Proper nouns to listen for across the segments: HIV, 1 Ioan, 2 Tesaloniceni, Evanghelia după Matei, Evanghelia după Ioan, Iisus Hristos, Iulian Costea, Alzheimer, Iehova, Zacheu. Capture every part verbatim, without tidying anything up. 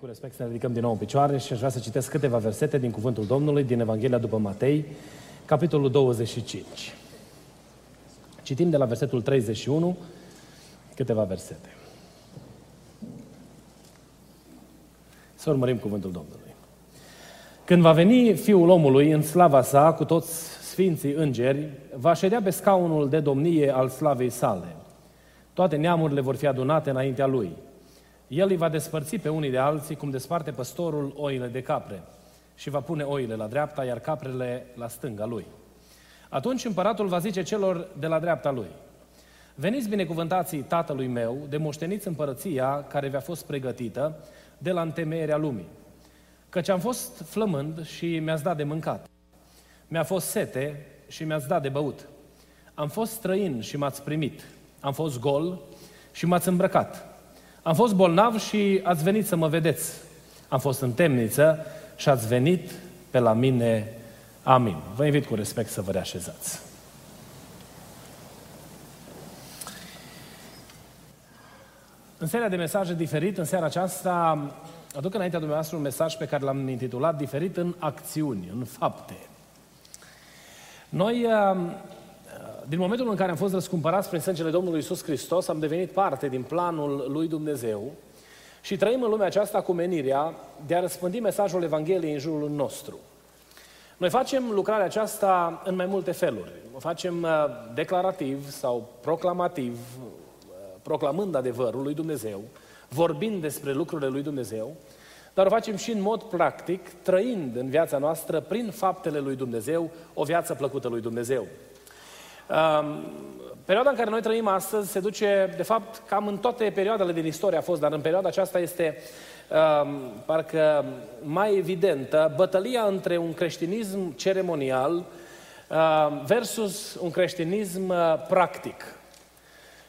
Cu respect să ne ridicăm din nou în picioare și aș vrea să citesc câteva versete din Cuvântul Domnului din Evanghelia după Matei, capitolul douăzeci și cinci. Citim de la versetul treizeci și unu câteva versete. Să urmărim Cuvântul Domnului. Când va veni Fiul omului în slava sa cu toți sfinții îngeri, va ședea pe scaunul de domnie al slavei sale. Toate neamurile vor fi adunate înaintea lui. El îi va despărți pe unii de alții, cum desparte păstorul oile de capre, și va pune oile la dreapta, iar caprele la stânga lui. Atunci împăratul va zice celor de la dreapta lui: veniți, binecuvântații tatălui meu, de moșteniți împărăția care vi-a fost pregătită de la întemeierea lumii. Căci am fost flămând și mi-ați dat de mâncat. Mi-a fost sete și mi-ați dat de băut. Am fost străin și m-ați primit. Am fost gol și m-ați îmbrăcat. Am fost bolnav și ați venit să mă vedeți. Am fost în temniță și ați venit pe la mine. Amin. Vă invit cu respect să vă reașezați. În seria de mesaje diferit, în seara aceasta, aduc înaintea dumneavoastră un mesaj pe care l-am intitulat Diferit în acțiuni, în fapte. Noi... Din momentul în care am fost răscumpărați prin sângele Domnului Iisus Hristos, am devenit parte din planul lui Dumnezeu și trăim în lumea aceasta cu menirea de a răspândi mesajul Evangheliei în jurul nostru. Noi facem lucrarea aceasta în mai multe feluri. O facem declarativ sau proclamativ, proclamând adevărul lui Dumnezeu, vorbind despre lucrurile lui Dumnezeu, dar o facem și în mod practic, trăind în viața noastră, prin faptele lui Dumnezeu, o viață plăcută lui Dumnezeu. Uh, perioada în care noi trăim astăzi se duce, de fapt, cam în toate perioadele din istorie a fost, dar în perioada aceasta este uh, parcă mai evidentă bătălia între un creștinism ceremonial uh, versus un creștinism uh, practic.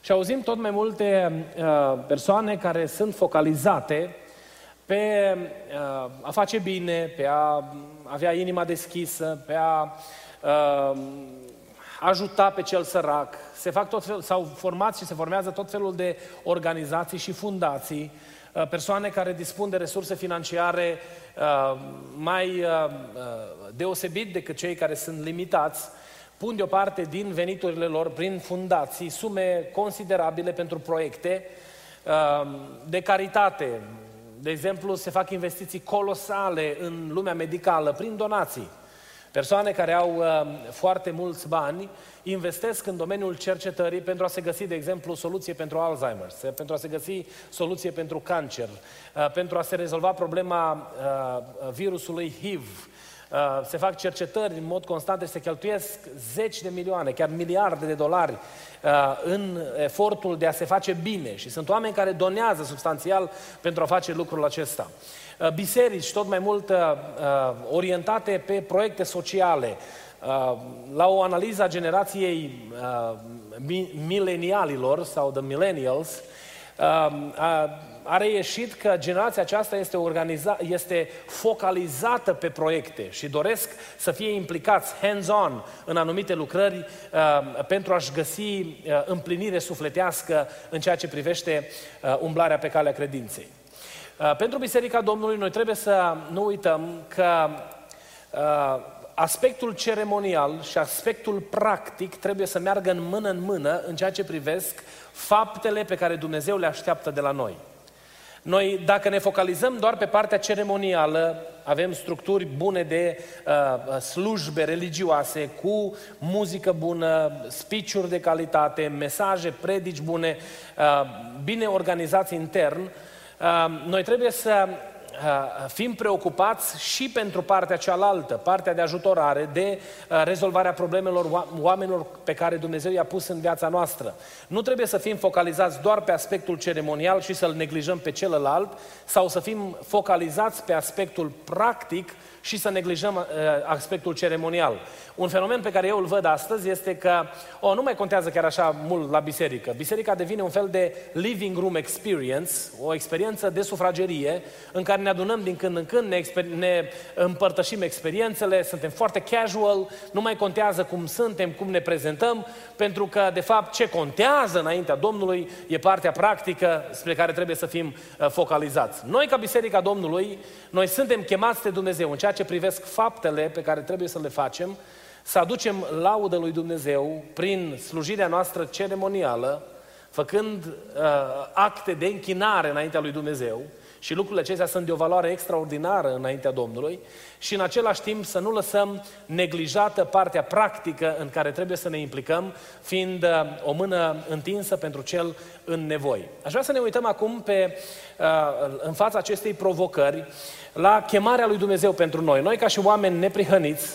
Și auzim tot mai multe uh, persoane care sunt focalizate pe uh, a face bine, pe a avea inima deschisă, pe a... Uh, ajuta pe cel sărac, se fac tot fel, sau formați și se formează tot felul de organizații și fundații, persoane care dispun de resurse financiare mai deosebit decât cei care sunt limitați, pun deoparte din veniturile lor prin fundații sume considerabile pentru proiecte de caritate. De exemplu, se fac investiții colosale în lumea medicală prin donații. Persoane care au uh, foarte mulți bani investesc în domeniul cercetării pentru a se găsi, de exemplu, soluție pentru Alzheimer, pentru a se găsi soluție pentru cancer, uh, pentru a se rezolva problema uh, virusului H I V. Uh, se fac cercetări în mod constant și se cheltuiesc zeci de milioane, chiar miliarde de dolari uh, în efortul de a se face bine. Și sunt oameni care donează substanțial pentru a face lucrul acesta. Biserici tot mai mult uh, orientate pe proiecte sociale, uh, la o analiză a generației uh, mi- milenialilor sau the millennials, uh, a, a reieșit că generația aceasta este, organiza- este focalizată pe proiecte și doresc să fie implicați hands-on în anumite lucrări uh, pentru a-și găsi uh, împlinire sufletească în ceea ce privește uh, umblarea pe calea credinței. Pentru Biserica Domnului, noi trebuie să nu uităm că aspectul ceremonial și aspectul practic trebuie să meargă în mână în mână în ceea ce privesc faptele pe care Dumnezeu le așteaptă de la noi. Noi, dacă ne focalizăm doar pe partea ceremonială, avem structuri bune de uh, slujbe religioase, cu muzică bună, speech-uri de calitate, mesaje, predici bune, uh, bine organizați intern. Noi trebuie să fim preocupați și pentru partea cealaltă, partea de ajutorare, de rezolvarea problemelor oamenilor pe care Dumnezeu i-a pus în viața noastră. Nu trebuie să fim focalizați doar pe aspectul ceremonial și să-l neglijăm pe celălalt, sau să fim focalizați pe aspectul practic și să neglijăm aspectul ceremonial. Un fenomen pe care eu îl văd astăzi este că o, nu mai contează chiar așa mult la biserică. Biserica devine un fel de living room experience, o experiență de sufragerie, în care ne adunăm din când în când, ne, exper- ne împărtășim experiențele, suntem foarte casual, nu mai contează cum suntem, cum ne prezentăm, pentru că, de fapt, ce contează înaintea Domnului e partea practică spre care trebuie să fim focalizați. Noi, ca Biserica Domnului, noi suntem chemați de Dumnezeu în ceea ce privesc faptele pe care trebuie să le facem, să aducem laudă lui Dumnezeu prin slujirea noastră ceremonială, făcând uh, acte de închinare înaintea lui Dumnezeu, și lucrurile acestea sunt de o valoare extraordinară înaintea Domnului, și în același timp să nu lăsăm neglijată partea practică în care trebuie să ne implicăm, fiind o mână întinsă pentru cel în nevoie. Aș vrea să ne uităm acum pe, în fața acestei provocări, la chemarea lui Dumnezeu pentru noi. Noi, ca și oameni neprihăniți,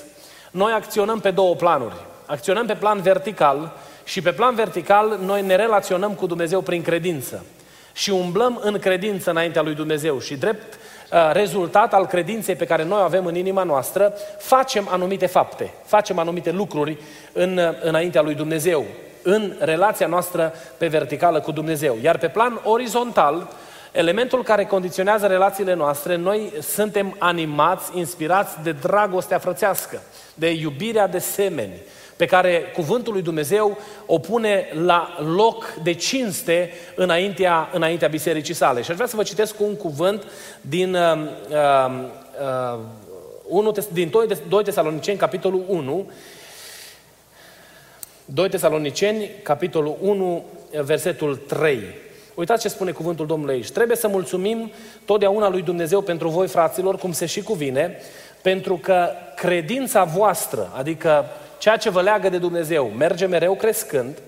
noi acționăm pe două planuri. Acționăm pe plan vertical și pe plan vertical noi ne relaționăm cu Dumnezeu prin credință. Și umblăm în credință înaintea lui Dumnezeu și drept uh, rezultat al credinței pe care noi o avem în inima noastră, facem anumite fapte, facem anumite lucruri în, înaintea lui Dumnezeu, în relația noastră pe verticală cu Dumnezeu. Iar pe plan orizontal, elementul care condiționează relațiile noastre, noi suntem animați, inspirați de dragostea frățească, de iubirea de semeni, pe care cuvântul lui Dumnezeu o pune la loc de cinste înaintea, înaintea bisericii sale. Și aș vrea să vă citesc un cuvânt din, uh, uh, unu, din doi Tesaloniceni, capitolul unu. doi Tesaloniceni, capitolul unu, versetul trei. Uitați ce spune cuvântul Domnului aici. Trebuie să mulțumim totdeauna lui Dumnezeu pentru voi, fraților, cum se și cuvine, pentru că credința voastră, adică ceea ce vă leagă de Dumnezeu, merge mereu crescând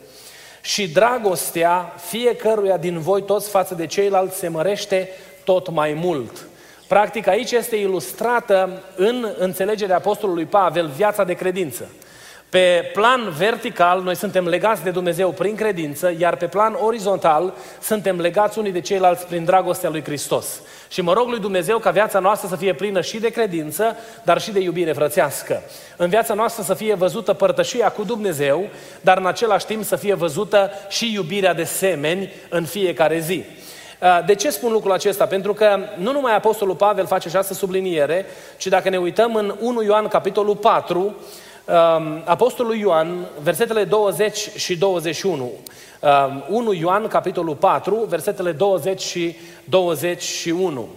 și dragostea fiecăruia din voi toți față de ceilalți se mărește tot mai mult. Practic aici este ilustrată în înțelegerea apostolului Pavel viața de credință. Pe plan vertical, noi suntem legați de Dumnezeu prin credință, iar pe plan orizontal, suntem legați unii de ceilalți prin dragostea lui Hristos. Și mă rog lui Dumnezeu ca viața noastră să fie plină și de credință, dar și de iubire frățească. În viața noastră să fie văzută părtășia cu Dumnezeu, dar în același timp să fie văzută și iubirea de semeni în fiecare zi. De ce spun lucrul acesta? Pentru că nu numai apostolul Pavel face această subliniere, ci dacă ne uităm în unu Ioan, capitolul patru, apostolul Ioan, versetele douăzeci și douăzeci și unu. unu Ioan, capitolul patru, versetele douăzeci și douăzeci și unu.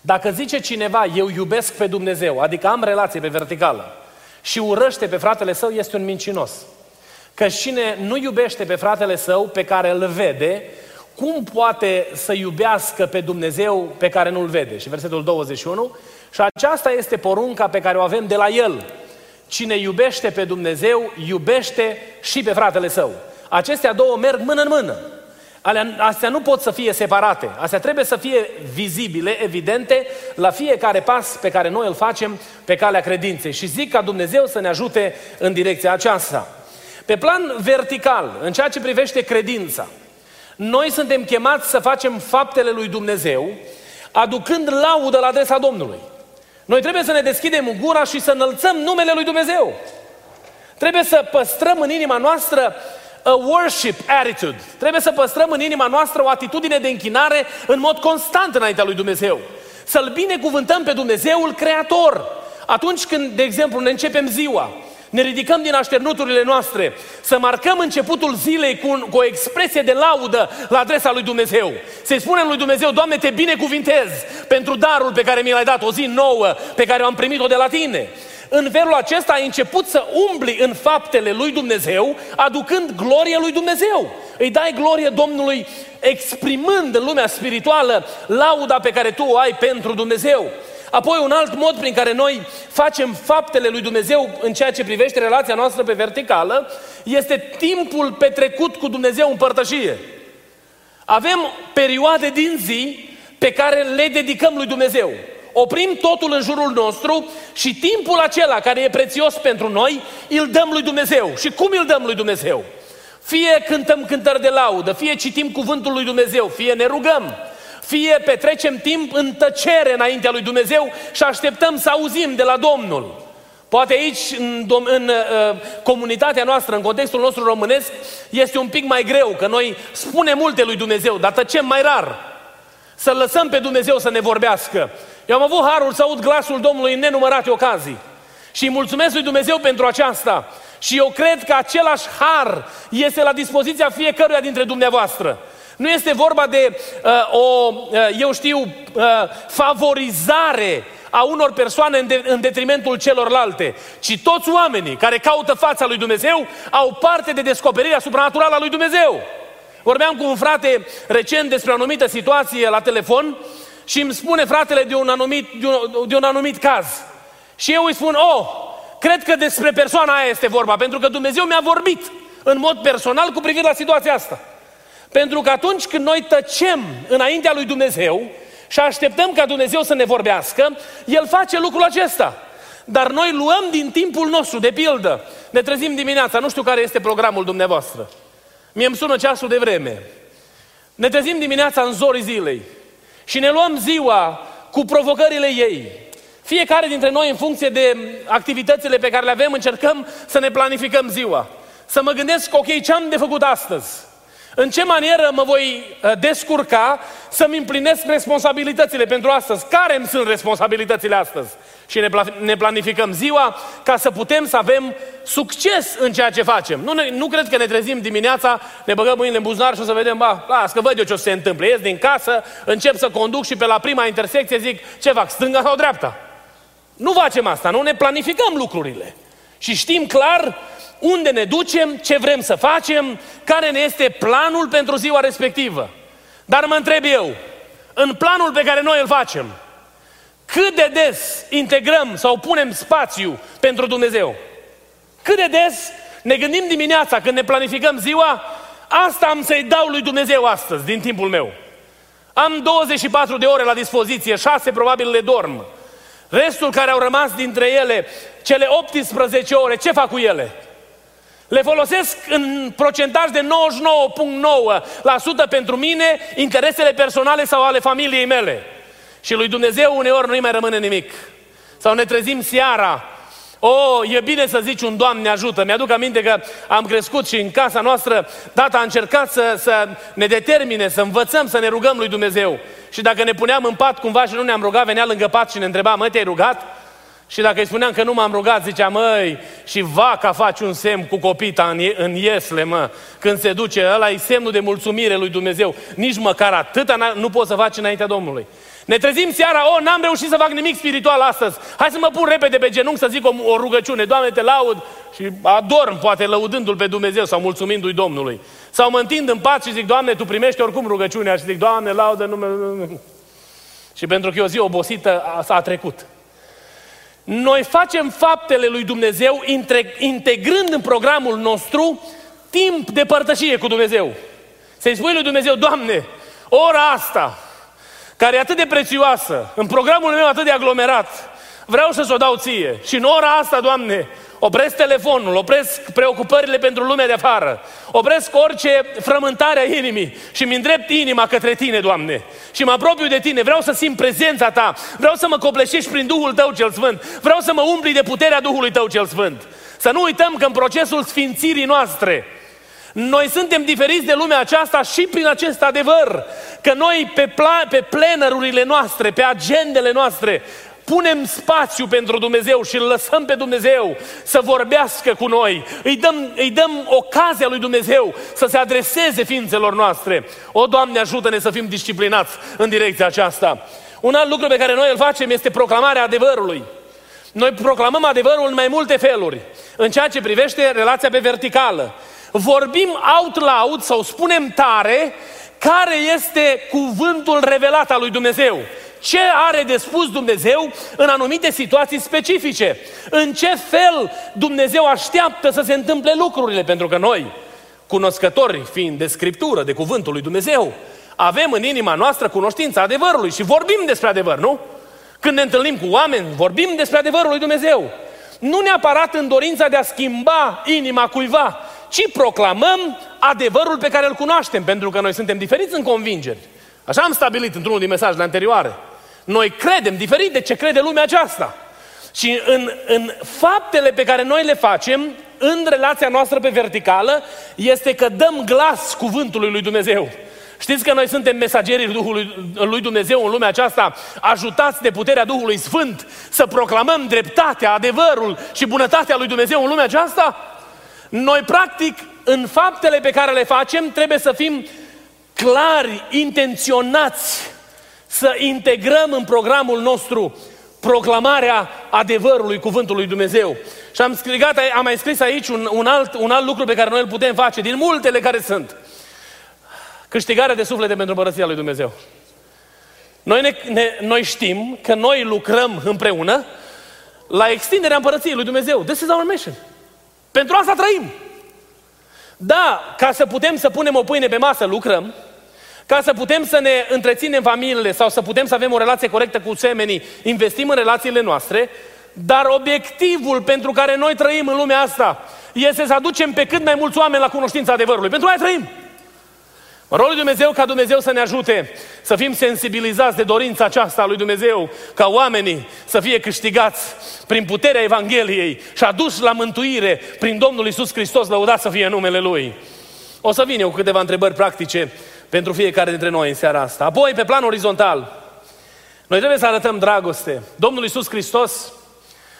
Dacă zice cineva, eu iubesc pe Dumnezeu, adică am relație pe verticală, și urăște pe fratele său, este un mincinos. Că cine nu iubește pe fratele său pe care îl vede, cum poate să iubească pe Dumnezeu pe care nu îl vede? Și versetul douăzeci și unu. Și aceasta este porunca pe care o avem de la el. Cine iubește pe Dumnezeu, iubește și pe fratele său. Acestea două merg mână în mână. Astea nu pot să fie separate. Astea trebuie să fie vizibile, evidente, la fiecare pas pe care noi îl facem pe calea credinței. Și zic ca Dumnezeu să ne ajute în direcția aceasta. Pe plan vertical, în ceea ce privește credința, noi suntem chemați să facem faptele lui Dumnezeu, aducând laudă la adresa Domnului. Noi trebuie să ne deschidem gura și să înălțăm numele lui Dumnezeu. Trebuie să păstrăm în inima noastră a worship attitude. Trebuie să păstrăm în inima noastră o atitudine de închinare în mod constant înaintea lui Dumnezeu. Să-L binecuvântăm pe Dumnezeul Creator. Atunci când, de exemplu, ne începem ziua, ne ridicăm din așternuturile noastre, să marcăm începutul zilei cu, un, cu o expresie de laudă la adresa lui Dumnezeu. Să-i spunem lui Dumnezeu, Doamne, te binecuvintez pentru darul pe care mi l-ai dat, o zi nouă pe care am primit-o de la Tine. În felul acesta ai început să umbli în faptele lui Dumnezeu, aducând glorie lui Dumnezeu. Îi dai glorie Domnului, exprimând în lumea spirituală lauda pe care tu o ai pentru Dumnezeu. Apoi un alt mod prin care noi facem faptele lui Dumnezeu în ceea ce privește relația noastră pe verticală este timpul petrecut cu Dumnezeu în părtășie. Avem perioade din zi pe care le dedicăm lui Dumnezeu. Oprim totul în jurul nostru și timpul acela care e prețios pentru noi, îl dăm lui Dumnezeu. Și cum îl dăm lui Dumnezeu? Fie cântăm cântări de laudă, fie citim cuvântul lui Dumnezeu, fie ne rugăm, fie petrecem timp în tăcere înaintea lui Dumnezeu și așteptăm să auzim de la Domnul. Poate aici, în, în, în uh, comunitatea noastră, în contextul nostru românesc, este un pic mai greu, că noi spunem multe lui Dumnezeu, dar tăcem mai rar. Să lăsăm pe Dumnezeu să ne vorbească. Eu am avut harul să aud glasul Domnului în nenumărate ocazii. Și îi mulțumesc lui Dumnezeu pentru aceasta. Și eu cred că același har este la dispoziția fiecăruia dintre dumneavoastră. Nu este vorba de uh, o, uh, eu știu, uh, favorizare a unor persoane în, de, în detrimentul celorlalte, ci toți oamenii care caută fața lui Dumnezeu au parte de descoperirea supranaturală a lui Dumnezeu. Vorbeam cu un frate recent despre o anumită situație la telefon și îmi spune fratele de un anumit, de un, de un anumit caz. Și eu îi spun, oh, cred că despre persoana aia este vorba, pentru că Dumnezeu mi-a vorbit în mod personal cu privire la situația asta. Pentru că atunci când noi tăcem înaintea lui Dumnezeu și așteptăm ca Dumnezeu să ne vorbească, El face lucrul acesta. Dar noi luăm din timpul nostru, de pildă. Ne trezim dimineața, nu știu care este programul dumneavoastră. Mie îmi sună ceasul de vreme. Ne trezim dimineața în zorii zilei și ne luăm ziua cu provocările ei. Fiecare dintre noi, în funcție de activitățile pe care le avem, încercăm să ne planificăm ziua. Să mă gândesc, ok, ce am de făcut astăzi? În ce manieră mă voi descurca să-mi împlinesc responsabilitățile pentru astăzi? Care îmi sunt responsabilitățile astăzi? Și ne planificăm ziua ca să putem să avem succes în ceea ce facem. Nu, ne, nu cred că ne trezim dimineața, ne băgăm mâinile în buzunar și o să vedem, ba, las că văd eu ce o să se întâmple. Ies din casă, încep să conduc și pe la prima intersecție zic, ce fac, stânga sau dreapta? Nu facem asta, nu ne planificăm lucrurile. Și știm clar unde ne ducem, ce vrem să facem, care ne este planul pentru ziua respectivă. Dar mă întreb eu, în planul pe care noi îl facem, cât de des integrăm sau punem spațiu pentru Dumnezeu? Cât de des ne gândim dimineața când ne planificăm ziua, asta am să-i dau lui Dumnezeu astăzi, din timpul meu. Am douăzeci și patru de ore la dispoziție, șase probabil le dorm. Restul care au rămas dintre ele, cele optsprezece ore, ce fac cu ele? Le folosesc în procentaj de nouăzeci și nouă virgulă nouă la sută pentru mine, interesele personale sau ale familiei mele. Și lui Dumnezeu uneori nu-i mai rămâne nimic. Sau ne trezim seara. O, e bine să zici un Doamne ajută. Mi-aduc aminte că am crescut și în casa noastră tata a încercat să, să ne determine, să învățăm să ne rugăm lui Dumnezeu. Și dacă ne puneam în pat cumva și nu ne-am rugat, venea lângă pat și ne întreba, mă, te-ai rugat? Și dacă îi spuneam că nu m-am rugat, zicea, măi, și vaca face un semn cu copita în, în iesle, mă, când se duce, ăla e semnul de mulțumire lui Dumnezeu. Nici măcar atâta nu poți să faci înaintea Domnului. Ne trezim seara, o, n-am reușit să fac nimic spiritual astăzi. Hai să mă pun repede pe genunchi să zic o, o rugăciune. Doamne, te laud și adorm, poate lăudându-L pe Dumnezeu sau mulțumindu-i Domnului. Sau mă întind în pat și zic, Doamne, Tu primești oricum rugăciunea. Și zic, Doamne, laudă numele. Și pentru că e o zi obosită, a, a trecut. Noi facem faptele lui Dumnezeu integrând în programul nostru timp de părtășie cu Dumnezeu. Să-i spui lui Dumnezeu, Doamne, ora asta, care e atât de prețioasă, în programul meu atât de aglomerat, vreau să-ți o dau Ție. Și în ora asta, Doamne, opresc telefonul, opresc preocupările pentru lumea de afară, opresc orice frământare a inimii și mi îndrept inima către Tine, Doamne, și mă apropiu de Tine, vreau să simt prezența Ta, vreau să mă copleșești prin Duhul Tău cel Sfânt, vreau să mă umpli de puterea Duhului Tău cel Sfânt. Să nu uităm că în procesul sfințirii noastre, noi suntem diferiți de lumea aceasta și prin acest adevăr, că noi pe, plan, pe plenerurile noastre, pe agendele noastre, punem spațiu pentru Dumnezeu și îl lăsăm pe Dumnezeu să vorbească cu noi. Îi dăm, îi dăm ocazia lui Dumnezeu să se adreseze ființelor noastre. O, Doamne, ajută-ne să fim disciplinați în direcția aceasta. Un alt lucru pe care noi îl facem este proclamarea adevărului. Noi proclamăm adevărul în mai multe feluri. În ceea ce privește relația pe verticală. Vorbim out loud sau spunem tare care este cuvântul revelat al lui Dumnezeu. Ce are de spus Dumnezeu în anumite situații specifice? În ce fel Dumnezeu așteaptă să se întâmple lucrurile? Pentru că noi, cunoscători fiind de Scriptură, de cuvântul lui Dumnezeu, avem în inima noastră cunoștința adevărului și vorbim despre adevăr, nu? Când ne întâlnim cu oameni, vorbim despre adevărul lui Dumnezeu. Nu neapărat în dorința de a schimba inima cuiva, ci proclamăm adevărul pe care îl cunoaștem, pentru că noi suntem diferiți în convingeri. Așa am stabilit într-unul din mesajele anterioare. Noi credem diferit de ce crede lumea aceasta. Și în, în faptele pe care noi le facem, în relația noastră pe verticală, este că dăm glas cuvântului lui Dumnezeu. Știți că noi suntem mesagerii Duhului lui Dumnezeu în lumea aceasta, ajutați de puterea Duhului Sfânt să proclamăm dreptatea, adevărul și bunătatea lui Dumnezeu în lumea aceasta? Noi, practic, în faptele pe care le facem, trebuie să fim clari, intenționați, să integrăm în programul nostru proclamarea adevărului cuvântului lui Dumnezeu. Și am, scrigat, am mai scris aici un, un, alt, un alt lucru pe care noi îl putem face, din multele care sunt. Câștigarea de suflete pentru împărăția lui Dumnezeu. Noi, ne, ne, noi știm că noi lucrăm împreună la extinderea împărăției lui Dumnezeu. This is our mission. Pentru asta trăim. Da, ca să putem să punem o pâine pe masă, lucrăm. Ca să putem să ne întreținem familiile sau să putem să avem o relație corectă cu semenii, investim în relațiile noastre, dar obiectivul pentru care noi trăim în lumea asta este să aducem pe cât mai mulți oameni la cunoștința adevărului. Pentru aia trăim. Mă rog lui Dumnezeu ca Dumnezeu să ne ajute să fim sensibilizați de dorința aceasta a lui Dumnezeu, ca oamenii să fie câștigați prin puterea Evangheliei și aduși la mântuire prin Domnul Iisus Hristos, lăudat să fie numele Lui. O să vin eu cu câteva întrebări practice pentru fiecare dintre noi în seara asta. Apoi, pe plan orizontal, noi trebuie să arătăm dragoste. Domnul Iisus Hristos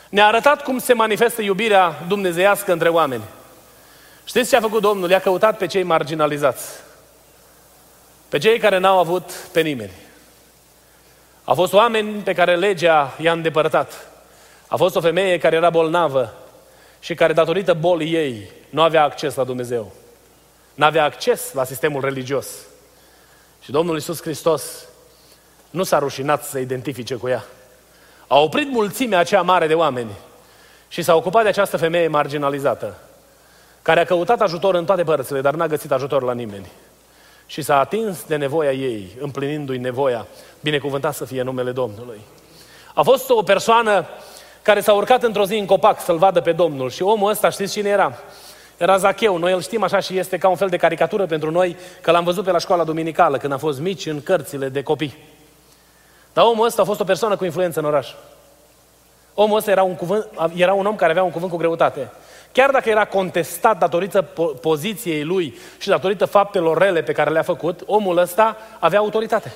ne-a arătat cum se manifestă iubirea dumnezeiască între oameni. Știți ce a făcut Domnul? I-a căutat pe cei marginalizați, pe cei care n-au avut pe nimeni. A fost oameni pe care legea i-a îndepărtat. A fost o femeie care era bolnavă și care, datorită bolii ei, nu avea acces la Dumnezeu. Nu avea acces la sistemul religios. Și Domnul Iisus Hristos nu s-a rușinat să se identifice cu ea. A oprit mulțimea aceea mare de oameni și s-a ocupat de această femeie marginalizată, care a căutat ajutor în toate părțile, dar n-a găsit ajutor la nimeni. Și s-a atins de nevoia ei, împlinindu-i nevoia. Binecuvântat să fie numele Domnului. A fost o persoană care s-a urcat într-o zi în copac să-L vadă pe Domnul. Și omul ăsta, știți cine era? Era Zacheu. Noi îl știm așa și este ca un fel de caricatură pentru noi, că l-am văzut pe la școala duminicală, când a fost mici, în cărțile de copii. Dar omul ăsta a fost o persoană cu influență în oraș. Omul ăsta era un, cuvânt, era un om care avea un cuvânt cu greutate. Chiar dacă era contestat datorită poziției lui și datorită faptelor rele pe care le-a făcut, omul ăsta avea autoritate.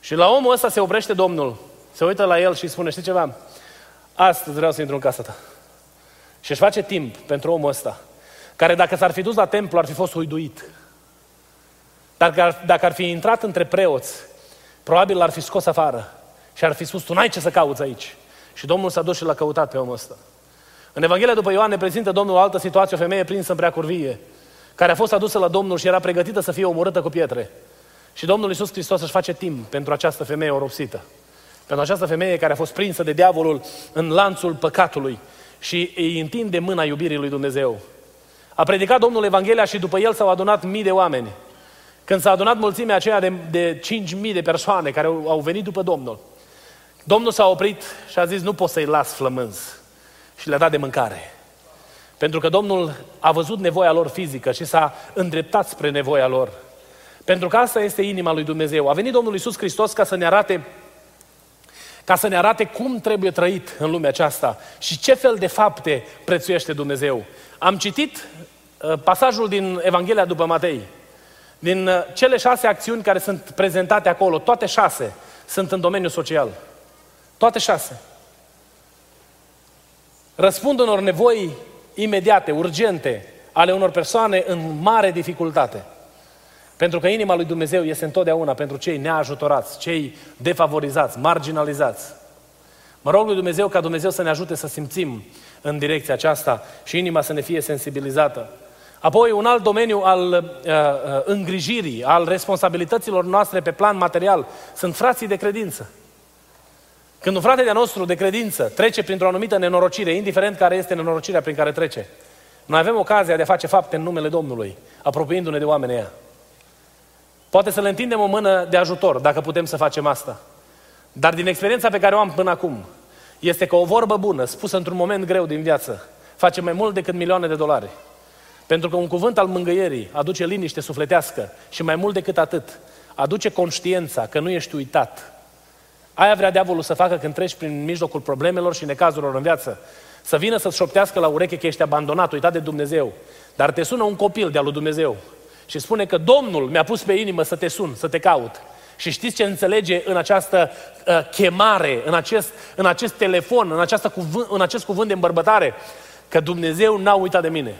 Și la omul ăsta se oprește Domnul, se uită la el și îi spune: știi ceva? Astăzi vreau să intru în casa ta. Și își face timp pentru omul ăsta, care dacă s-ar fi dus la templu ar fi fost huiduit. Dacă ar, dacă ar fi intrat între preoți, probabil l-ar fi scos afară și ar fi spus: tu n-ai ce să cauți aici. Și Domnul s-a dus și l-a căutat pe omul ăsta. În Evanghelia după Ioan ne prezintă Domnul o altă situație, o femeie prinsă în preacurvie, care a fost adusă la Domnul și era pregătită să fie omorâtă cu pietre. Și Domnul Iisus Hristos își face timp pentru această femeie oropsită, pentru această femeie care a fost prinsă de diavolul în lanțul păcatului, și îi întinde mâna iubirii lui Dumnezeu. A predicat Domnul Evanghelia și după el s-au adunat mii de oameni. Când s-a adunat mulțimea aceea de, de cinci mii de persoane care au, au venit după Domnul, Domnul s-a oprit și a zis: nu pot să-i las flămânzi. Și le-a dat de mâncare. Pentru că Domnul a văzut nevoia lor fizică și s-a îndreptat spre nevoia lor. Pentru că asta este inima lui Dumnezeu. A venit Domnul Iisus Hristos ca să ne arate, ca să ne arate cum trebuie trăit în lumea aceasta și ce fel de fapte prețuiește Dumnezeu. Am citit pasajul din Evanghelia după Matei. Din cele șase acțiuni care sunt prezentate acolo, toate șase sunt în domeniul social. Toate șase. Răspund unor nevoi imediate, urgente, ale unor persoane în mare dificultate. Pentru că inima lui Dumnezeu este întotdeauna pentru cei neajutorați, cei defavorizați, marginalizați. Mă rog lui Dumnezeu ca Dumnezeu să ne ajute să simțim în direcția aceasta și inima să ne fie sensibilizată. Apoi, un alt domeniu al uh, îngrijirii, al responsabilităților noastre pe plan material, sunt frații de credință. Când un frate de-a nostru de credință trece printr-o anumită nenorocire, indiferent care este nenorocirea prin care trece, noi avem ocazia de a face fapte în numele Domnului, apropiindu-ne de oamenii ăia. Poate să le întindem o mână de ajutor, dacă putem să facem asta. Dar din experiența pe care o am până acum, este că o vorbă bună, spusă într-un moment greu din viață, face mai mult decât milioane de dolari. Pentru că un cuvânt al mângâierii aduce liniște sufletească și mai mult decât atât, aduce conștiința că nu ești uitat. Aia vrea diavolul să facă când treci prin mijlocul problemelor și necazurilor în viață. Să vină să-ți șoptească la ureche că ești abandonat, uitat de Dumnezeu. Dar te sună un copil de-a lui Dumnezeu și spune că Domnul mi-a pus pe inimă să te sun, să te caut. Și știți ce înțelege în această uh, chemare, în acest, în acest telefon, în, această cuvânt, în acest cuvânt de îmbărbătare? Că Dumnezeu n-a uitat de mine.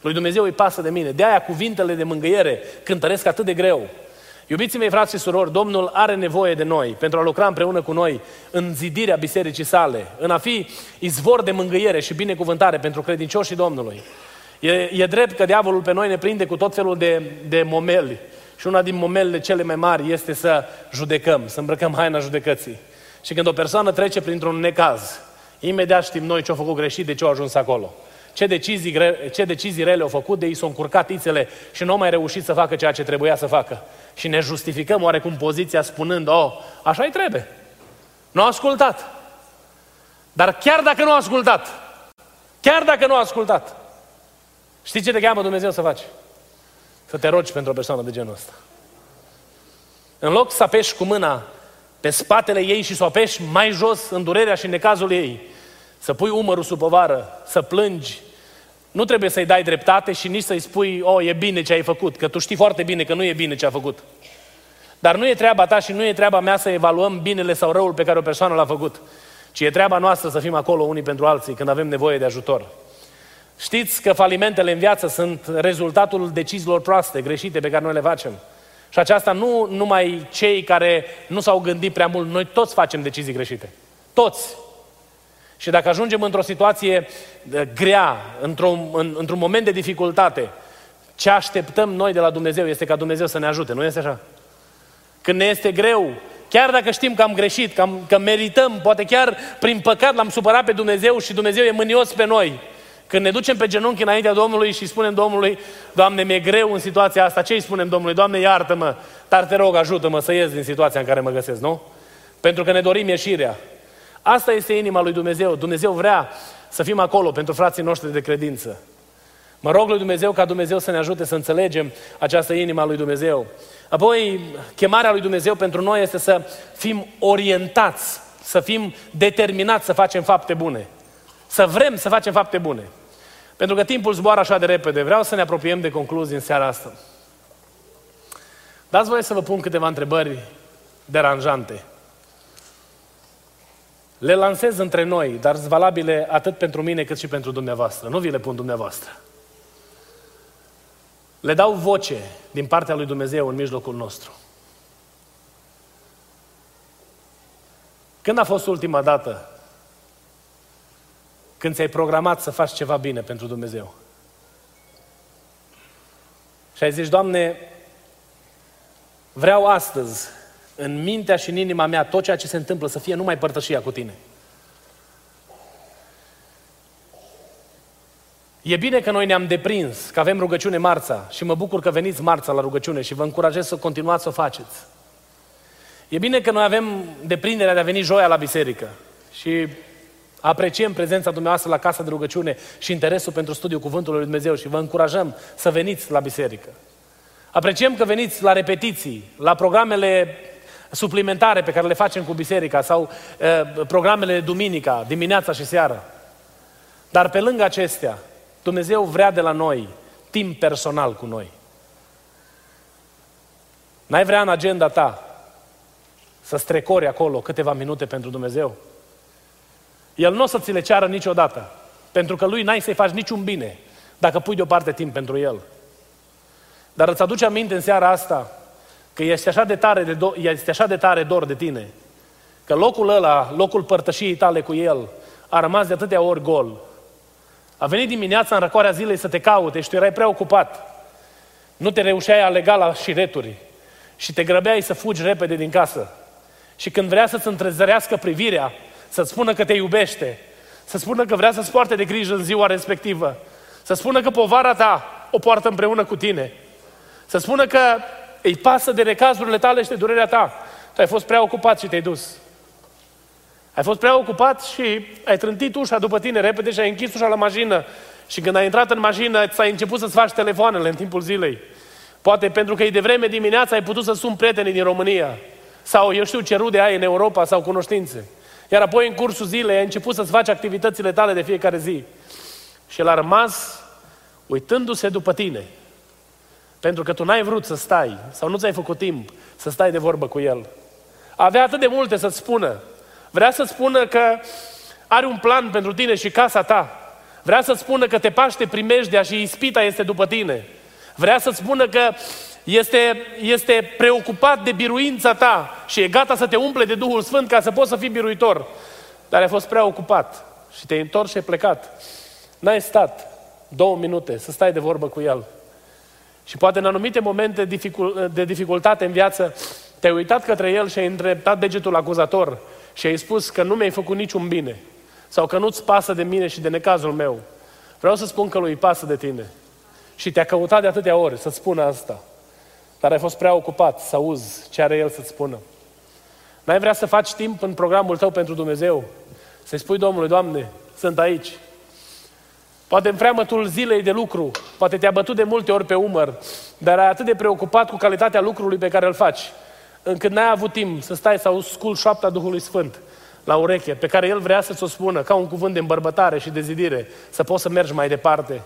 Lui Dumnezeu îi pasă de mine. De aia cuvintele de mângâiere cântăresc atât de greu. Iubiții mei, frați și surori, Domnul are nevoie de noi pentru a lucra împreună cu noi în zidirea bisericii sale, în a fi izvor de mângâiere și binecuvântare pentru credincioșii Domnului. E, e drept că diavolul pe noi ne prinde cu tot felul de, de momeli. Și una din momelele cele mai mari este să judecăm, să îmbrăcăm haina judecății. Și când o persoană trece printr-un necaz, imediat știm noi ce-a făcut greșit, de ce a ajuns acolo. Ce decizii, ce decizii rele au făcut, de ei s-au încurcat ițele și nu au mai reușit să facă ceea ce trebuia să facă. Și ne justificăm oarecum poziția spunând, oh, așa-i trebuie. Nu a ascultat. Dar chiar dacă nu a ascultat, chiar dacă nu a ascultat, știi ce te cheamă Dumnezeu să faci? Să te rogi pentru o persoană de genul ăsta. În loc să apeși cu mâna pe spatele ei și să o apeși mai jos în durerea și în necazul ei, să pui umărul sub povară, să plângi, nu trebuie să-i dai dreptate și nici să-i spui, o, e bine ce ai făcut, că tu știi foarte bine că nu e bine ce a făcut. Dar nu e treaba ta și nu e treaba mea să evaluăm binele sau răul pe care o persoană l-a făcut, ci e treaba noastră să fim acolo unii pentru alții când avem nevoie de ajutor. Știți că falimentele în viață sunt rezultatul deciziilor proaste, greșite, pe care noi le facem. Și aceasta nu numai cei care nu s-au gândit prea mult, noi toți facem decizii greșite. Toți. Și dacă ajungem într-o situație grea, într-un, în, într-un moment de dificultate, ce așteptăm noi de la Dumnezeu este ca Dumnezeu să ne ajute, nu este așa? Când ne este greu, chiar dacă știm că am greșit, că, am, că merităm, poate chiar prin păcat l-am supărat pe Dumnezeu și Dumnezeu e mânios pe noi, când ne ducem pe genunchi înaintea Domnului și spunem Domnului, Doamne, mi-e greu în situația asta, ce îi spunem Domnului? Doamne, iartă-mă, dar te rog, ajută-mă să ies din situația în care mă găsesc, nu? Pentru că ne dorim ieșirea. Asta este inima lui Dumnezeu. Dumnezeu vrea să fim acolo pentru frații noștri de credință. Mă rog lui Dumnezeu ca Dumnezeu să ne ajute să înțelegem această inimă a lui Dumnezeu. Apoi, chemarea lui Dumnezeu pentru noi este să fim orientați, să fim determinați să facem fapte bune. Să vrem să facem fapte bune. Pentru că timpul zboară așa de repede. Vreau să ne apropiem de concluzii în seara asta. Dați voie să vă pun câteva întrebări deranjante. Le lansez între noi, dar sunt valabile atât pentru mine cât și pentru dumneavoastră. Nu vi le pun dumneavoastră. Le dau voce din partea lui Dumnezeu în mijlocul nostru. Când a fost ultima dată când ți-ai programat să faci ceva bine pentru Dumnezeu? Și ai zis, Doamne, vreau astăzi, în mintea și în inima mea, tot ceea ce se întâmplă să fie numai părtășia cu Tine. E bine că noi ne-am deprins, că avem rugăciune marța și mă bucur că veniți marța la rugăciune și vă încurajez să continuați să o faceți. E bine că noi avem deprinderea de a veni joia la biserică și apreciem prezența dumneavoastră la casa de rugăciune și interesul pentru studiul Cuvântului Lui Dumnezeu și vă încurajăm să veniți la biserică. Apreciem că veniți la repetiții, la programele suplimentare pe care le facem cu biserica sau uh, programele de duminica, dimineața și seara. Dar pe lângă acestea, Dumnezeu vrea de la noi timp personal cu noi. N-ai vrea în agenda ta să strecori acolo câteva minute pentru Dumnezeu? El nu o să ți le ceară niciodată, pentru că lui n-ai să-i faci niciun bine dacă pui deoparte timp pentru el. Dar îți aduce aminte în seara asta că este așa de tare, de do- este așa de tare dor de tine, că locul ăla, locul părtășiei tale cu el, a rămas de atâtea ori gol. A venit dimineața în răcoarea zilei să te caute și tu erai preocupat. Nu te reușeai alega la șireturi și te grăbeai să fugi repede din casă. Și când vrea să-ți întrezărească privirea, să-ți spună că te iubește, să spună că vrea să-ți poarte de grijă în ziua respectivă, să spună că povara ta o poartă împreună cu tine, să spună că Îi pasă de necazurile tale și de durerea ta. Tu ai fost prea ocupat și te-ai dus. Ai fost prea ocupat și ai trântit ușa după tine repede și ai închis ușa la mașină. Și când ai intrat în mașină, ți-ai început să-ți faci telefoanele în timpul zilei. Poate pentru că e devreme dimineața, ai putut să suni prietenii din România. Sau, eu știu, ce rude ai în Europa sau cunoștințe. Iar apoi, în cursul zilei, ai început să-ți faci activitățile tale de fiecare zi. Și el a rămas uitându-se după tine. Pentru că tu n-ai vrut să stai, sau nu ți-ai făcut timp să stai de vorbă cu el. Avea atât de multe să-ți spună. Vrea să spună că are un plan pentru tine și casa ta. Vrea să spună că te paște primejdea și ispita este după tine. Vrea să spună că este, este preocupat de biruința ta și e gata să te umple de Duhul Sfânt ca să poți să fii biruitor. Dar ai fost prea ocupat și te-ai întors și ai plecat. N-ai stat două minute să stai de vorbă cu el. Și poate în anumite momente de dificultate în viață te-ai uitat către el și ai îndreptat degetul acuzator și ai spus că nu mi-ai făcut niciun bine sau că nu-ți pasă de mine și de necazul meu. Vreau să spun că lui pasă de tine și te-a căutat de atâtea ori să-ți spună asta, dar ai fost prea ocupat să auzi ce are el să-ți spună. N-ai vrea să faci timp în programul tău pentru Dumnezeu, să-i spui Domnului, Doamne, sunt aici. Poate în preamătul zilei de lucru, poate te-a bătut de multe ori pe umăr, dar ai atât de preocupat cu calitatea lucrului pe care îl faci, încât n-ai avut timp să stai să asculți șoapta Duhului Său la ureche, pe care El vrea să-ți o spună, ca un cuvânt de îmbărbătare și de zidire, să poți să mergi mai departe.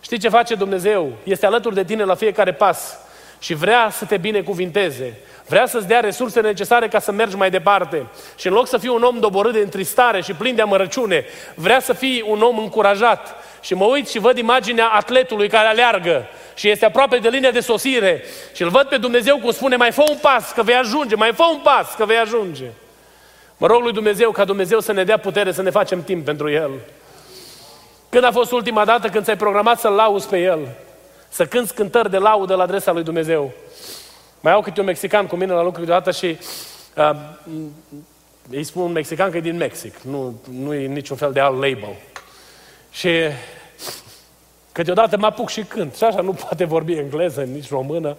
Știi ce face Dumnezeu? Este alături de tine la fiecare pas și vrea să te binecuvinteze. Vrea să-ți dea resursele necesare ca să mergi mai departe. Și în loc să fii un om doborât de întristare și plin de amărăciune, vrea să fii un om încurajat. Și mă uit și văd imaginea atletului care aleargă și este aproape de linia de sosire și îl văd pe Dumnezeu cum spune, mai fă un pas, că vei ajunge, mai fă un pas, că vei ajunge. Mă rog lui Dumnezeu ca Dumnezeu să ne dea putere, să ne facem timp pentru El. Când a fost ultima dată când ți-ai programat să-L lauzi pe El? Să cânți cântări de laudă la adresa lui Dumnezeu? Mai au câte un mexican cu mine la lucru câteodată și uh, îi spun un mexican că e din Mexic. Nu, nu e niciun fel de alt label. Și câteodată mă apuc și cânt. Și așa nu poate vorbi engleză, nici română.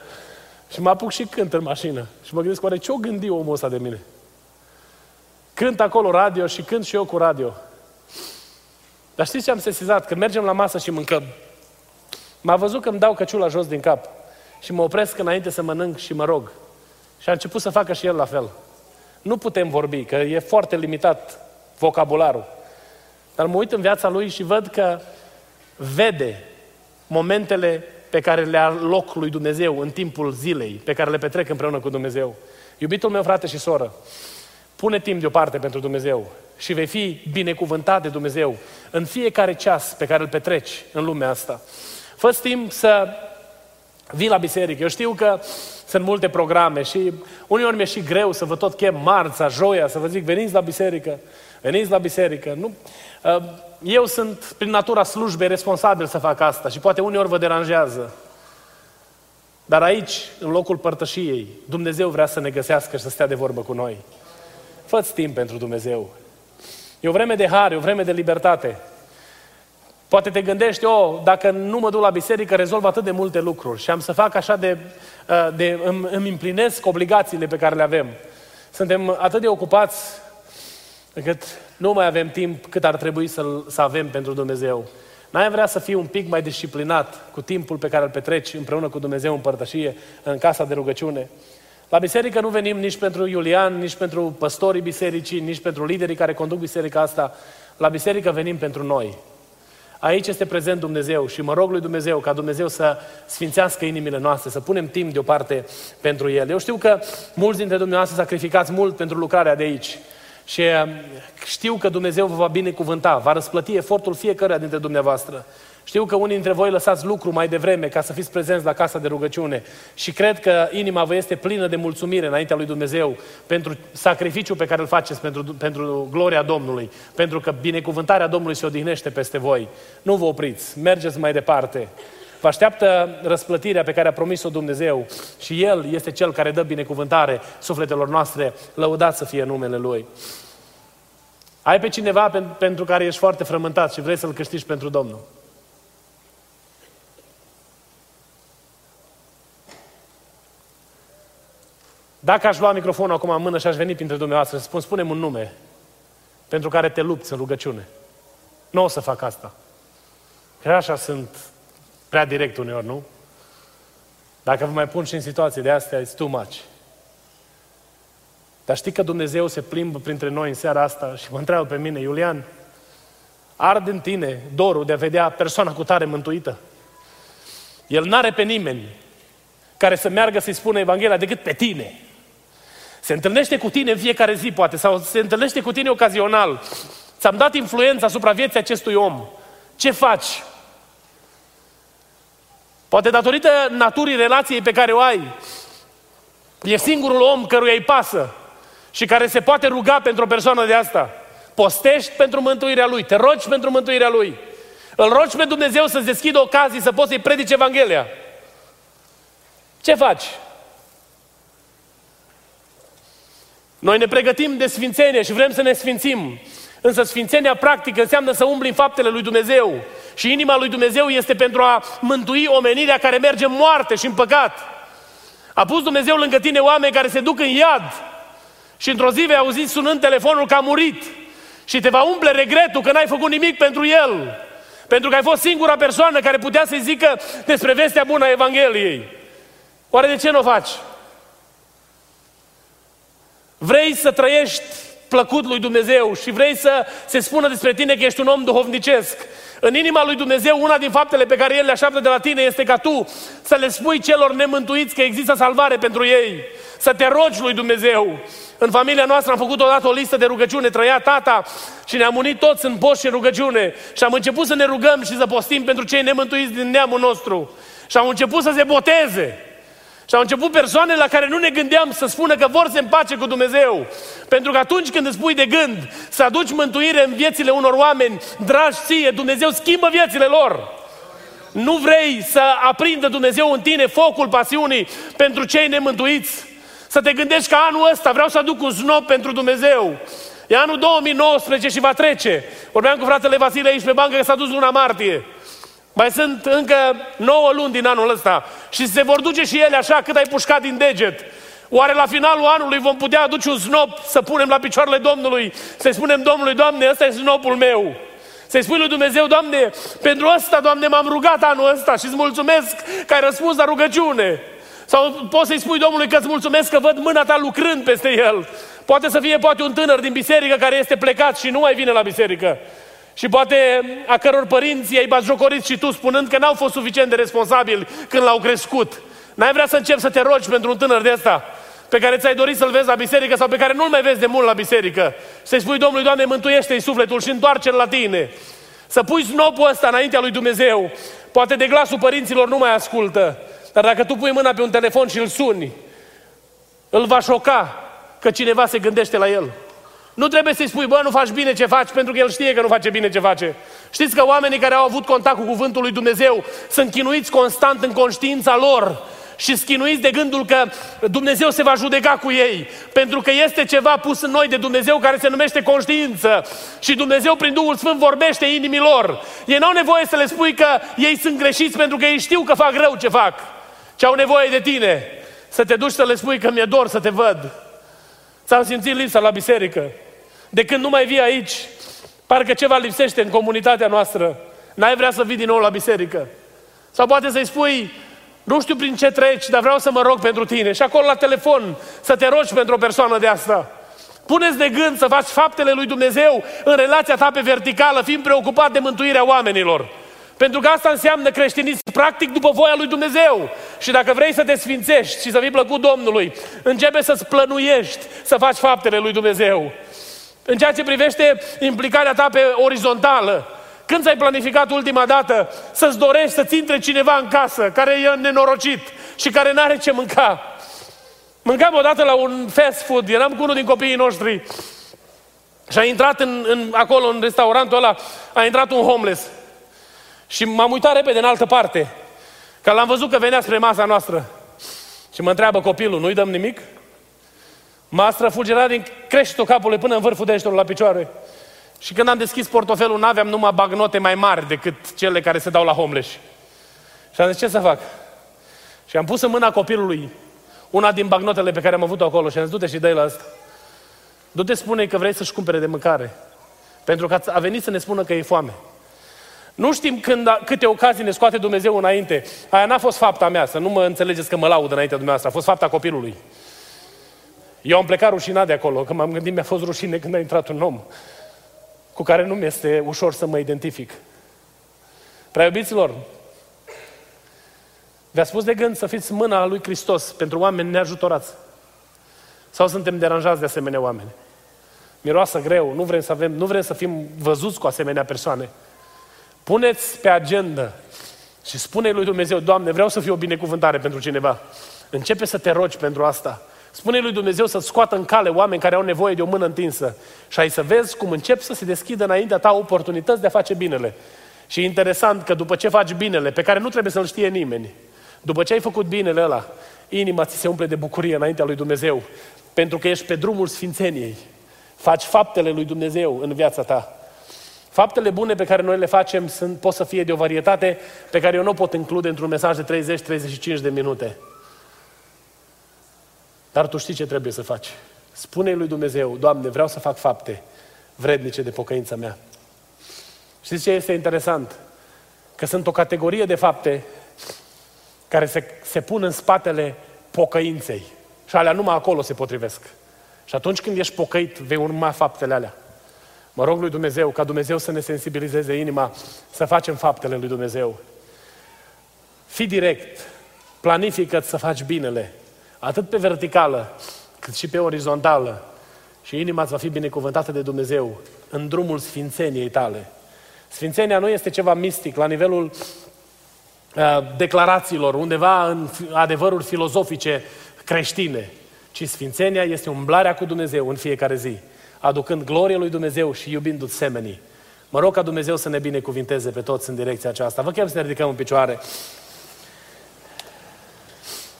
Și mă apuc și cânt în mașină. Și mă gândesc, oare ce-o gândi omul ăsta de mine? Cânt acolo radio și cânt și eu cu radio. Dar știți ce am sesizat? Când mergem la masă și mâncăm, m-a văzut că îmi dau căciula jos din cap și mă opresc înainte să mănânc și mă rog. Și a început să facă și el la fel. Nu putem vorbi, că e foarte limitat vocabularul. Dar mă uit în viața lui și văd că vede momentele pe care le are loc lui Dumnezeu în timpul zilei, pe care le petrec împreună cu Dumnezeu. Iubitul meu, frate și soră, pune timp deoparte pentru Dumnezeu și vei fi binecuvântat de Dumnezeu în fiecare ceas pe care îl petreci în lumea asta. Fă-ți timp să vii la biserică. Eu știu că sunt multe programe și uneori mi-e și greu să vă tot chem marța, joia, să vă zic veniți la biserică, veniți la biserică. Nu. Eu sunt prin natura slujbei responsabil să fac asta și poate uneori vă deranjează. Dar aici, în locul părtășiei, Dumnezeu vrea să ne găsească și să stea de vorbă cu noi. Fă-ți timp pentru Dumnezeu. E o vreme de har, e o vreme de libertate. Poate te gândești, oh, dacă nu mă duc la biserică, rezolv atât de multe lucruri și am să fac așa de... de îmi, îmi împlinesc obligațiile pe care le avem. Suntem atât de ocupați încât nu mai avem timp cât ar trebui să-l, să avem pentru Dumnezeu. N-ai vrea să fii un pic mai disciplinat cu timpul pe care îl petreci împreună cu Dumnezeu în părtășie, în casa de rugăciune? La biserică nu venim nici pentru Iulian, nici pentru păstorii bisericii, nici pentru liderii care conduc biserica asta. La biserică venim pentru noi. Aici este prezent Dumnezeu și mă rog lui Dumnezeu ca Dumnezeu să sfințească inimile noastre, să punem timp deoparte pentru El. Eu știu că mulți dintre dumneavoastră sacrificați mult pentru lucrarea de aici și știu că Dumnezeu vă va binecuvânta, va răsplăti efortul fiecăruia dintre dumneavoastră. Știu că unii dintre voi lăsați lucru mai devreme ca să fiți prezenți la casa de rugăciune și cred că inima vă este plină de mulțumire înaintea lui Dumnezeu pentru sacrificiul pe care îl faceți pentru, pentru gloria Domnului, pentru că binecuvântarea Domnului se odihnește peste voi. Nu vă opriți, mergeți mai departe. Vă așteaptă răsplătirea pe care a promis-o Dumnezeu și El este Cel care dă binecuvântare sufletelor noastre, lăudat să fie numele Lui. Ai pe cineva pentru care ești foarte frământat și vrei să-l câștigi pentru Domnul? Dacă aș lua microfonul acum în mână și aș veni printre dumneavoastră să spun, spune-mi un nume pentru care te lupți în rugăciune. Nu o să fac asta. Că așa sunt prea direct uneori, nu? Dacă vă mai pun și în situații de astea, it's too much. Dar știi că Dumnezeu se plimbă printre noi în seara asta și mă întreabă pe mine, Iulian, arde în tine dorul de a vedea persoana cu tare mântuită? El n-are pe nimeni care să meargă să-i spună Evanghelia decât pe tine. Se întâlnește cu tine în fiecare zi, poate, sau se întâlnește cu tine ocazional. Ți-am dat influența asupra vieții acestui om. Ce faci? Poate datorită naturii relației pe care o ai, e singurul om căruia îi pasă și care se poate ruga pentru o persoană de asta. Postești pentru mântuirea lui, te rogi pentru mântuirea lui. Îl rogi pe Dumnezeu să-ți deschidă ocazii să poți să-i predici Evanghelia. Ce faci? Noi ne pregătim de sfințenie și vrem să ne sfințim. Însă sfințenia practică înseamnă să umbli în faptele lui Dumnezeu. Și inima lui Dumnezeu este pentru a mântui omenirea care merge în moarte și în păcat. A pus Dumnezeu lângă tine oameni care se duc în iad și într-o zi vei auzi sunând telefonul că a murit și te va umple regretul că n-ai făcut nimic pentru el. Pentru că ai fost singura persoană care putea să-i zică despre vestea bună a Evangheliei. Oare de ce nu o faci? Vrei să trăiești plăcut lui Dumnezeu și vrei să se spună despre tine că ești un om duhovnicesc. În inima lui Dumnezeu, una din faptele pe care El le așteaptă de la tine este ca tu să le spui celor nemântuiți că există salvare pentru ei. Să te rogi lui Dumnezeu. În familia noastră am făcut odată o listă de rugăciune, trăia tata și ne-am unit toți în post și în rugăciune. Și am început să ne rugăm și să postim pentru cei nemântuiți din neamul nostru. Și am început să se boteze. Și au început persoane la care nu ne gândeam să spună că vor să se împace cu Dumnezeu. Pentru că atunci când îți pui de gând să aduci mântuire în viețile unor oameni dragi ție, Dumnezeu schimbă viețile lor. Nu vrei să aprindă Dumnezeu în tine focul pasiunii pentru cei nemântuiți? Să te gândești că anul ăsta vreau să aduc un snop pentru Dumnezeu. E anul două mii nouăsprezece și va trece. Vorbeam cu fratele Vasile aici pe bancă că s-a dus luna martie. Mai sunt încă nouă luni din anul ăsta și se vor duce și ele așa cât ai pușcat din deget. Oare la finalul anului vom putea aduce un snop să punem la picioarele Domnului, să-i spunem Domnului, Doamne, ăsta e snopul meu. Să-i spui lui Dumnezeu, Doamne, pentru ăsta, Doamne, m-am rugat anul ăsta și îți mulțumesc că ai răspuns la rugăciune. Sau poți să-i spui Domnului că îți mulțumesc că văd mâna ta lucrând peste el. Poate să fie poate un tânăr din biserică care este plecat și nu mai vine la biserică. Și poate a căror părinți i-ai batjocoriți și tu spunând că n-au fost suficient de responsabili când l-au crescut. N-ai vrea să începi să te rogi pentru un tânăr de ăsta pe care ți-ai dorit să-l vezi la biserică sau pe care nu-l mai vezi de mult la biserică. Să-i spui Domnului, Doamne, mântuiește-i sufletul și întoarce-l la tine. Să pui snopul ăsta înaintea lui Dumnezeu. Poate de glasul părinților nu mai ascultă. Dar dacă tu pui mâna pe un telefon și îl suni, îl va șoca că cineva se gândește la el. Nu trebuie să-i spui, bă, nu faci bine ce faci, pentru că el știe că nu face bine ce face. Știți că oamenii care au avut contact cu cuvântul lui Dumnezeu sunt chinuiți constant în conștiința lor și chinuiți de gândul că Dumnezeu se va judeca cu ei, pentru că este ceva pus în noi de Dumnezeu care se numește conștiință și Dumnezeu prin Duhul Sfânt vorbește inimilor. Ei n-au nevoie să le spui că ei sunt greșiți pentru că ei știu că fac rău ce fac, ci au nevoie de tine. Să te duci să le spui că mi-e dor să te văd. Ți-am simțit lipsa la biserică. De când nu mai vii aici, parcă ceva lipsește în comunitatea noastră. N-ai vrea să vii din nou la biserică. Sau poate să-i spui, nu știu prin ce treci, dar vreau să mă rog pentru tine. Și acolo la telefon să te rogi pentru o persoană de asta. Pune-ți de gând să faci faptele lui Dumnezeu în relația ta pe verticală, fiind preocupat de mântuirea oamenilor. Pentru că asta înseamnă creștinism practic după voia lui Dumnezeu. Și dacă vrei să te sfințești și să fii plăcut Domnului, începe să-ți plănuiești să faci faptele lui Dumnezeu. În ceea ce privește implicarea ta pe orizontală, când ți-ai planificat ultima dată să-ți dorești să-ți intre cineva în casă care e nenorocit și care n-are ce mânca? Mâncam odată la un fast food, eram cu unul din copiii noștri și a intrat în, în, acolo, în restaurantul ăla, a intrat un homeless. Și m-am uitat repede în altă parte, că l-am văzut că venea spre masa noastră. Și mă întreabă copilul, nu-i dăm nimic? M-a străfugerat din creștul capului până în vârful degetelor la picioare. Și când am deschis portofelul, n-aveam numai bagnote mai mari decât cele care se dau la homeless. Și am zis, ce să fac? Și am pus în mâna copilului una din bagnotele pe care am avut-o acolo și am zis, du-te și dă-i la asta. Du-te, spune-i că vrei să-și cumpere de mâncare. Pentru că a venit să ne spună că e foame. Nu știm când, câte ocazii ne scoate Dumnezeu înainte. Aia n-a fost fapta mea, să nu mă înțelegeți că mă laud înaintea dumneavoastră. A fost fapta copilului. Eu am plecat rușinat de acolo, că m-am gândit, mi-a fost rușine când a intrat un om cu care nu mi-este ușor să mă identific. Prea iubiților, v-a spus de gând să fiți mâna lui Hristos pentru oameni neajutorați. Sau suntem deranjați de asemenea oameni? Miroasă greu, nu vrem să avem, nu vrem să fim văzuți cu asemenea persoane. Puneți pe agenda și spune lui Dumnezeu, Doamne, vreau să fiu o binecuvântare pentru cineva. Începe să te rogi pentru asta. Spune lui Dumnezeu să-ți scoată în cale oameni care au nevoie de o mână întinsă. Și ai să vezi cum încep să se deschidă înaintea ta oportunități de a face binele. Și e interesant că după ce faci binele, pe care nu trebuie să-l știe nimeni, după ce ai făcut binele ăla, inima ți se umple de bucurie înaintea lui Dumnezeu, pentru că ești pe drumul sfințeniei. Faci faptele lui Dumnezeu în viața ta. Faptele bune pe care noi le facem sunt, pot să fie de o varietate pe care eu nu o pot include într-un mesaj de treizeci - treizeci și cinci de minute. Dar tu știi ce trebuie să faci. Spune-i lui Dumnezeu, Doamne, vreau să fac fapte vrednice de pocăința mea. Știți ce este interesant? Că sunt o categorie de fapte care se, se pun în spatele pocăinței. Și alea numai acolo se potrivesc. Și atunci când ești pocăit, vei urma faptele alea. Mă rog lui Dumnezeu, ca Dumnezeu să ne sensibilizeze inima, să facem faptele lui Dumnezeu. Fii direct, planifică-ți să faci binele, atât pe verticală, cât și pe orizontală. Și inima îți va fi binecuvântată de Dumnezeu în drumul sfințeniei tale. Sfințenia nu este ceva mistic, la nivelul uh, declarațiilor, undeva în adevăruri filozofice creștine, ci sfințenia este umblarea cu Dumnezeu în fiecare zi, aducând glorie lui Dumnezeu și iubindu-ți semenii. Mă rog ca Dumnezeu să ne binecuvinteze pe toți în direcția aceasta. Vă chem să ne ridicăm în picioare.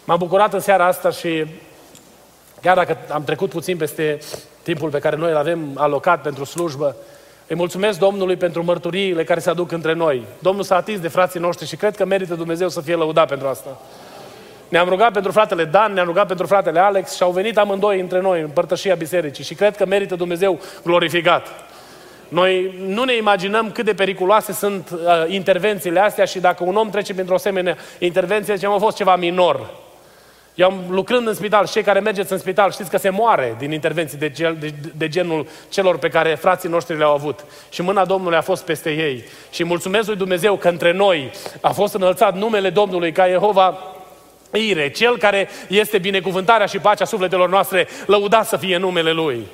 M-am bucurat în seara asta și chiar dacă am trecut puțin peste timpul pe care noi îl avem alocat pentru slujbă, îi mulțumesc Domnului pentru mărturiile care se aduc între noi. Domnul s-a atins de frații noștri și cred că merită Dumnezeu să fie lăudat pentru asta. Ne-am rugat pentru fratele Dan, ne-am rugat pentru fratele Alex și au venit amândoi între noi în părtășia bisericii și cred că merită Dumnezeu glorificat. Noi nu ne imaginăm cât de periculoase sunt uh, intervențiile astea și dacă un om trece printr-o asemenea intervenție, zice, a fost ceva minor. Eu am lucrând în spital și cei care mergeți în spital știți că se moare din intervenții de, gel, de, de genul celor pe care frații noștri le-au avut. Și mâna Domnului a fost peste ei. Și mulțumesc lui Dumnezeu că între noi a fost înălțat numele Domnului ca Iehova Ire, Cel care este binecuvântarea și pacea sufletelor noastre, lăudat să fie numele Lui.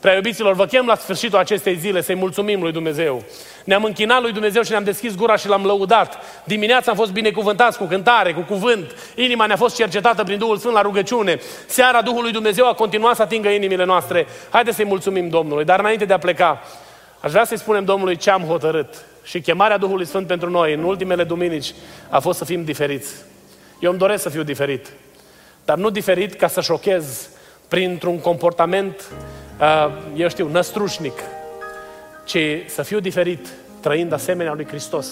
Prea iubiților, vă chem la sfârșitul acestei zile să-i mulțumim lui Dumnezeu. Ne-am închinat lui Dumnezeu și ne-am deschis gura și l-am lăudat. Dimineața am fost binecuvântați cu cântare, cu cuvânt. Inima ne-a fost cercetată prin Duhul Sfânt la rugăciune. Seara Duhul lui Dumnezeu a continuat să atingă inimile noastre. Haideți să-i mulțumim Domnului. Dar înainte de a pleca, aș vrea să-i spunem Domnului ce am hotărât. Și chemarea Duhului Sfânt pentru noi în ultimele duminici a fost să fim diferiți. Eu îmi doresc să fiu diferit, dar nu diferit ca să șochez printr-un comportament, eu știu, năstrușnic, ci să fiu diferit trăind asemenea lui Hristos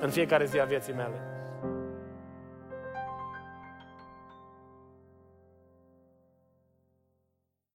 în fiecare zi a vieții mele.